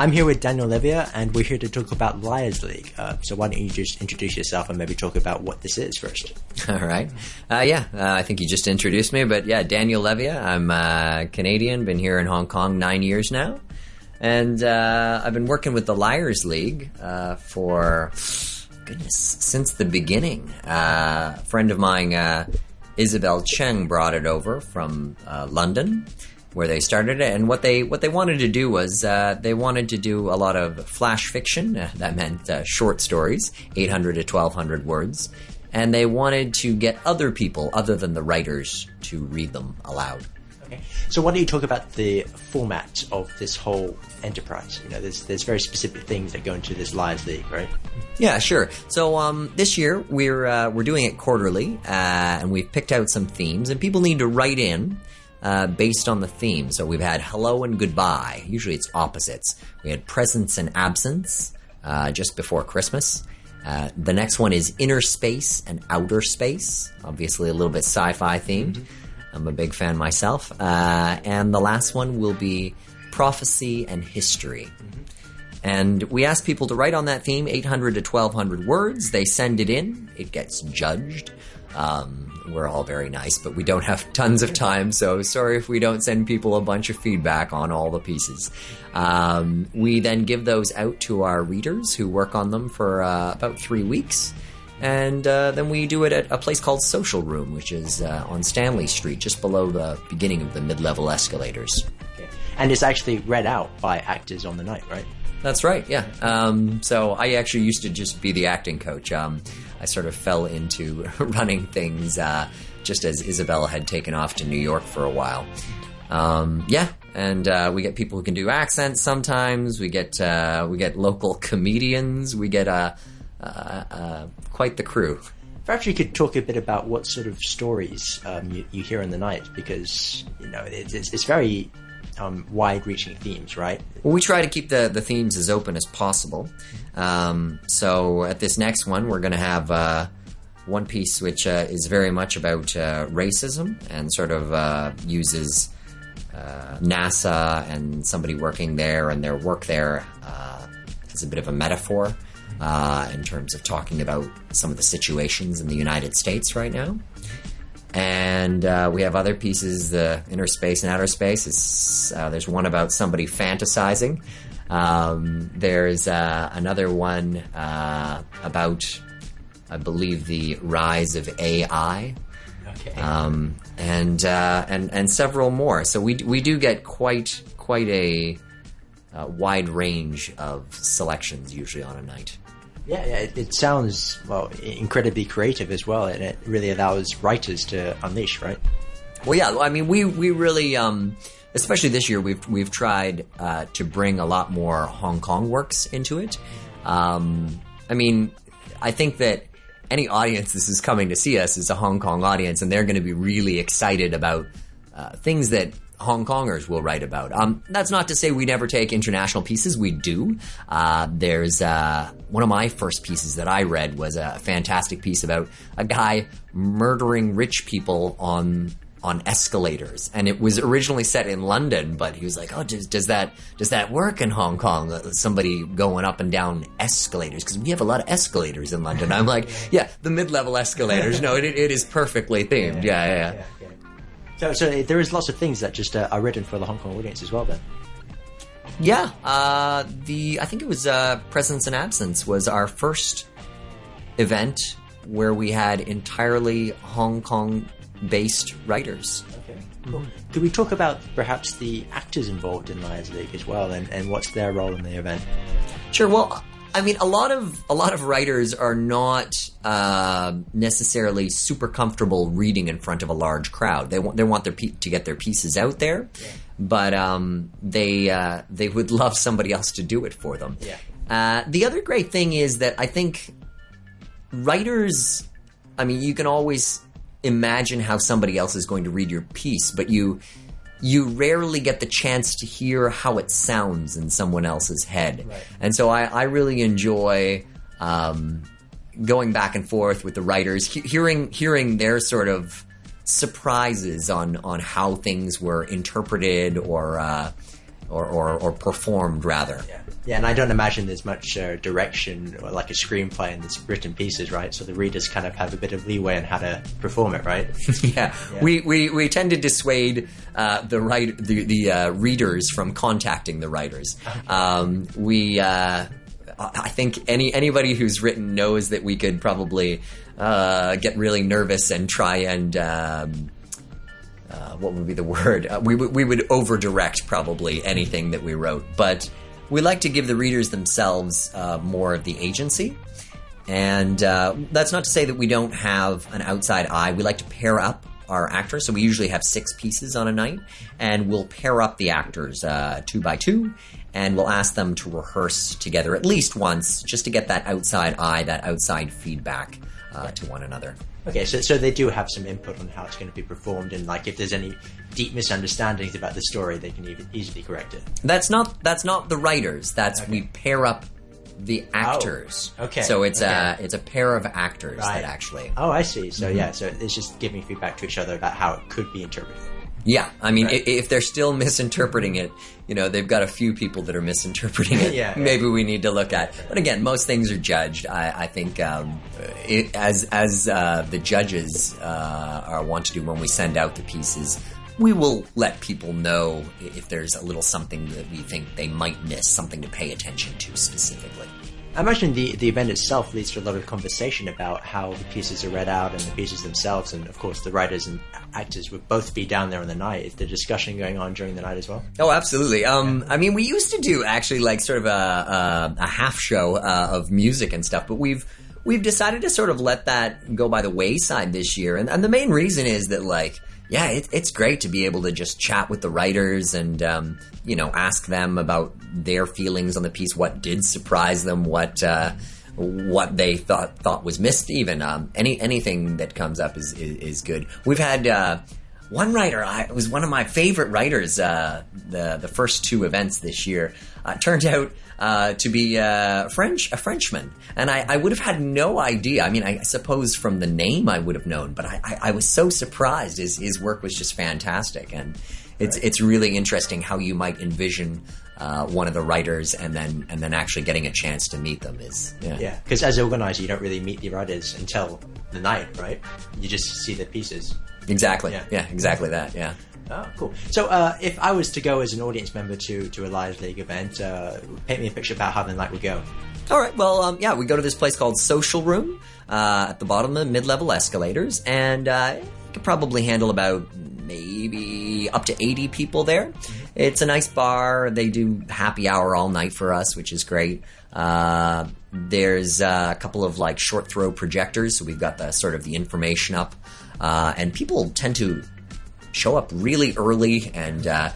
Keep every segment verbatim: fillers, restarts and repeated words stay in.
I'm here with Daniel Levia, and we're here to talk about Liars League. Uh, so why don't you just introduce yourself and maybe talk about what this is first. All right. Uh, yeah, uh, I think you just introduced me, but yeah, Daniel Levia. I'm uh, Canadian, been here in Hong Kong nine years now. And uh, I've been working with the Liars League uh, for, goodness, since the beginning. Uh, a friend of mine, uh, Isabel Cheng, brought it over from uh, London, where they started it. And what they what they wanted to do was uh, they wanted to do a lot of flash fiction. Uh, that meant uh, short stories, eight hundred to twelve hundred words. And they wanted to get other people, other than the writers, to read them aloud. Okay. So why don't you talk about the format of this whole enterprise? You know, there's there's very specific things that go into this Liars League, right? Yeah, sure. So um, this year we're uh, we're doing it quarterly, uh, and we've picked out some themes, and people need to write in uh, based on the theme. So we've had hello and goodbye. Usually it's opposites. We had presence and absence uh, just before Christmas. Uh, the next one is inner space and outer space. Obviously, a little bit sci-fi themed. Mm-hmm. I'm a big fan myself. Uh, and the last one will be prophecy and history. Mm-hmm. And we ask people to write on that theme, eight hundred to twelve hundred words. They send it in. It gets judged. Um, we're all very nice, but we don't have tons of time. So sorry if we don't send people a bunch of feedback on all the pieces. Um, we then give those out to our readers who work on them for uh, about three weeks. And uh, then we do it at a place called Social Room, which is uh, on Stanley Street, just below the beginning of the mid-level escalators. Okay. And it's actually read out by actors on the night, right? That's right, yeah. Um, so I actually used to just be the acting coach. Um, I sort of fell into running things uh, just as Isabella had taken off to New York for a while. Um, yeah, and uh, we get people who can do accents sometimes. We get, uh, we get local comedians. We get... Uh, Uh, uh, quite the crew. Perhaps you could talk a bit about what sort of stories um, you, you hear in the night, because you know it, it's, it's very um, wide-reaching themes, right? Well, we try to keep the, the themes as open as possible. Um, so at this next one, we're going to have uh, one piece which uh, is very much about uh, racism and sort of uh, uses uh, NASA and somebody working there and their work there uh, as a bit of a metaphor. Uh, in terms of talking about some of the situations in the United States right now. And uh, we have other pieces, the inner space and outer space. Is, uh, there's one about somebody fantasizing. Um, there's uh, another one uh, about, I believe, the rise of A I. Okay. Um, and, uh, and and several more. So we we do get quite quite a uh, wide range of selections usually on a night. Yeah, yeah, it, it sounds, well, incredibly creative as well, and it really allows writers to unleash, right? Well, yeah, I mean, we we really, um, especially this year, we've we've tried uh, to bring a lot more Hong Kong works into it. Um, I mean, I think that any audience this is coming to see us is a Hong Kong audience, and they're going to be really excited about uh, things that Hong Kongers will write about. Um, that's not to say we never take international pieces. We do. Uh, there's uh, one of my first pieces that I read was a fantastic piece about a guy murdering rich people on on escalators, and it was originally set in London. But he was like, "Oh, does, does that does that work in Hong Kong? Somebody going up and down escalators? Because we have a lot of escalators in London." I'm like, "Yeah, the mid-level escalators. No, it it is perfectly themed. Yeah, yeah." yeah. yeah, yeah. So, so there is lots of things that just uh, are written for the Hong Kong audience as well, then. Yeah, uh, the I think it was uh, Presence and Absence was our first event where we had entirely Hong Kong-based writers. Okay, cool. Mm-hmm. Could we talk about perhaps the actors involved in Liars League as well, and, and what's their role in the event? Sure. Well, I mean, a lot of a lot of writers are not uh, necessarily super comfortable reading in front of a large crowd. They want they want their pe- to get their pieces out there, yeah. but um, they uh, they would love somebody else to do it for them. Yeah. Uh, the other great thing is that I think writers. I mean, you can always imagine how somebody else is going to read your piece, but you. you rarely get the chance to hear how it sounds in someone else's head. Right. And so I, I really enjoy um, going back and forth with the writers, he- hearing hearing their sort of surprises on, on how things were interpreted or, uh, or, or, or performed, rather. Yeah. Yeah, and I don't imagine there's much uh, direction or like a screenplay in these written pieces, right? So the readers kind of have a bit of leeway on how to perform it, right? yeah. yeah, we we we tend to dissuade uh, the write the the uh, readers from contacting the writers. Okay. Um, we uh, I think any anybody who's written knows that we could probably uh, get really nervous and try and. Um, Uh, what would be the word? Uh, we, we would over-direct probably anything that we wrote, but we like to give the readers themselves uh, more of the agency. And uh, that's not to say that we don't have an outside eye. We like to pair up our actors, so we usually have six pieces on a night, and we'll pair up the actors uh, two by two, and we'll ask them to rehearse together at least once just to get that outside eye, that outside feedback uh, to one another. Okay, so so they do have some input on how it's going to be performed, and like if there's any deep misunderstandings about the story, they can e- easily correct it. That's not that's not the writers. That's okay. We pair up the actors. Oh, okay, so it's okay. a it's a pair of actors right. that actually. Oh, I see. So mm-hmm. yeah, so it's just giving feedback to each other about how it could be interpreted. Yeah, I mean, right. if they're still misinterpreting it, you know, they've got a few people that are misinterpreting it. yeah, Maybe yeah. we need to look at. But again, most things are judged. I, I think um, it, as as uh, the judges uh, are want to do when we send out the pieces, we will let people know if there's a little something that we think they might miss, something to pay attention to specifically. I imagine the, the event itself leads to a lot of conversation about how the pieces are read out and the pieces themselves, and of course the writers and actors would both be down there on the night. Is there discussion going on during the night as well? Oh, absolutely. Um, yeah. I mean, we used to do actually like sort of a, a, a half show uh, of music and stuff, but we've we've decided to sort of let that go by the wayside this year, and, and the main reason is that like, yeah, it, it's great to be able to just chat with the writers and, um, you know, ask them about their feelings on the piece, what did surprise them, what uh, what they thought thought was missed even. Um, any anything that comes up is, is, is good. We've had uh, one writer, I, it was one of my favorite writers uh, the, the first two events this year, uh, turned out uh, to be uh, French, a Frenchman. And I, I would have had no idea. I mean, I, I suppose from the name I would have known, but I, I, I was so surprised. His, his work was just fantastic. And it's right. it's really interesting how you might envision uh, one of the writers and then and then actually getting a chance to meet them is... Yeah, because yeah. as an organizer, you don't really meet the writers until the night, right? You just see the pieces. Exactly. Yeah, yeah exactly that, yeah. Oh, cool. So uh, if I was to go as an audience member to, to a Liars League event, uh, paint me a picture about how the night would go. All right. Well, um, yeah, we go to this place called Social Room uh, at the bottom of the mid-level escalators, and uh, you could probably handle about maybe up to eighty people there. It's a nice bar. They do happy hour all night for us, which is great. Uh, there's uh, a couple of like short throw projectors, so we've got the sort of the information up, uh, and people tend to show up really early and uh,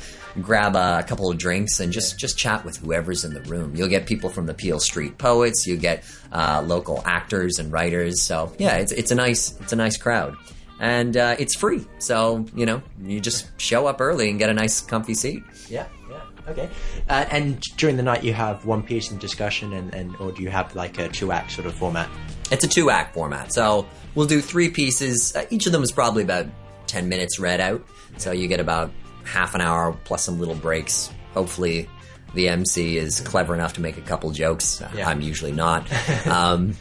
grab a couple of drinks and just, just chat with whoever's in the room. You'll get people from the Peel Street Poets. You get uh, local actors and writers. So yeah, it's it's a nice it's a nice crowd, and uh, it's free. So you know you just show up early and get a nice comfy seat. Yeah, yeah, okay. Uh, and during the night, you have one piece in discussion, and, and or do you have like a two act sort of format? It's a two act format. So we'll do three pieces. Uh, each of them is probably about ten minutes read out, so you get about half an hour plus some little breaks. Hopefully the M C is clever enough to make a couple jokes. Yeah. I'm usually not. um,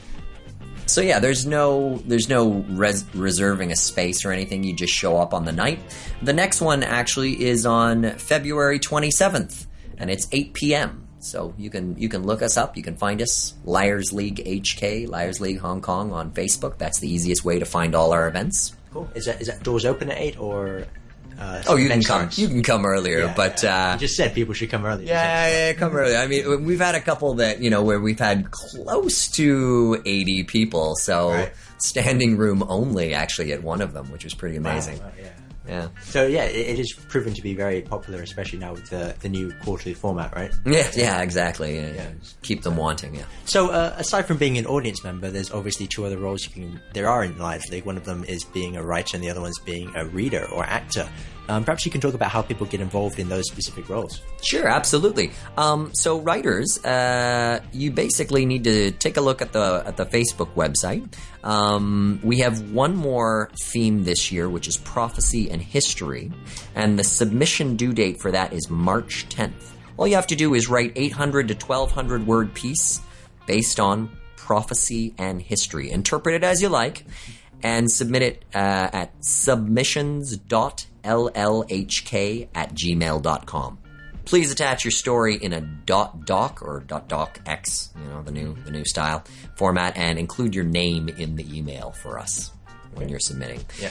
so yeah, there's no there's no res- reserving a space or anything. You just show up on the night. The next one actually is on February twenty-seventh, and it's eight p.m. So you can you can look us up. You can find us, Liars League H K, Liars League Hong Kong on Facebook. That's the easiest way to find all our events. Cool. Is that is that doors open at eight or? Uh, oh, you can come. You can come earlier, yeah, but yeah. Uh, you just said people should come earlier. Yeah, yeah, yeah, come earlier. I mean, we've had a couple that you know where we've had close to eighty people, so right. standing room only actually at one of them, which was pretty amazing. Wow, wow, yeah. Yeah. So yeah, it, it is proven to be very popular, especially now with the, the new quarterly format, right? Yeah, yeah, exactly. Yeah, yeah. Keep them wanting. Yeah. So uh, aside from being an audience member, there's obviously two other roles you can. There are in Liars League. One of them is being a writer, and the other one's being a reader or actor. Um, perhaps you can talk about how people get involved in those specific roles. Sure, absolutely. Um, so writers, uh, you basically need to take a look at the at the Facebook website. Um, we have one more theme this year, which is prophecy and history, and the submission due date for that is March tenth. All you have to do is write eight hundred to twelve hundred word piece based on prophecy and history. Interpret it as you like and submit it uh, at submissions dot L L H K at gmail dot com. Please attach your story in a .doc or .docx, you know, the new the new style format, and include your name in the email for us when you're submitting. Yeah.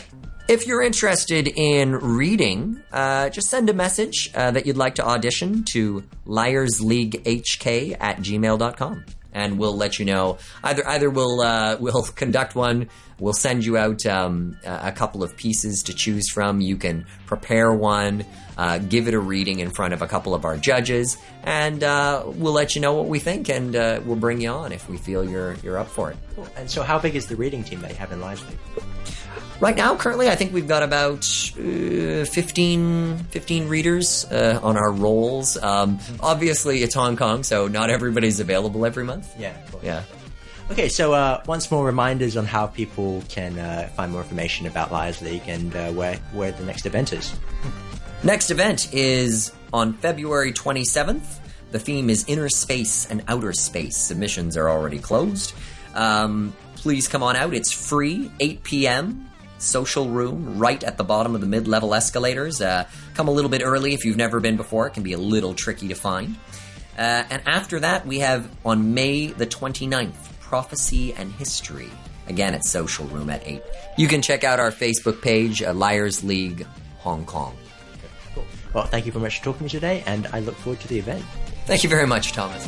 If you're interested in reading, uh, just send a message uh, that you'd like to audition to liars league H K at gmail dot com. And we'll let you know. Either either we'll uh, we'll conduct one. We'll send you out um, a couple of pieces to choose from. You can prepare one, uh, give it a reading in front of a couple of our judges, and uh, we'll let you know what we think, and uh, we'll bring you on if we feel you're you're up for it. Cool. And so, how big is the reading team that you have in Lions League? Right now, currently, I think we've got about uh, fifteen readers uh, on our rolls. Um, obviously, it's Hong Kong, so not everybody's available every month. Yeah, of course. Yeah. Okay, so uh, once more, reminders on how people can uh, find more information about Liars League and uh, where, where the next event is. Next event is on February twenty-seventh. The theme is Inner Space and Outer Space. Submissions are already closed. Um, please come on out. It's free, eight p.m., Social Room, right at the bottom of the mid-level escalators. Uh, come a little bit early if you've never been before. It can be a little tricky to find. Uh, and after that, we have on May the twenty-ninth, Prophecy and History. Again, at Social Room at eight. You can check out our Facebook page, uh, Liars League Hong Kong. Okay, cool. Well, thank you very much for talking to me today, and I look forward to the event. Thank you very much, Thomas.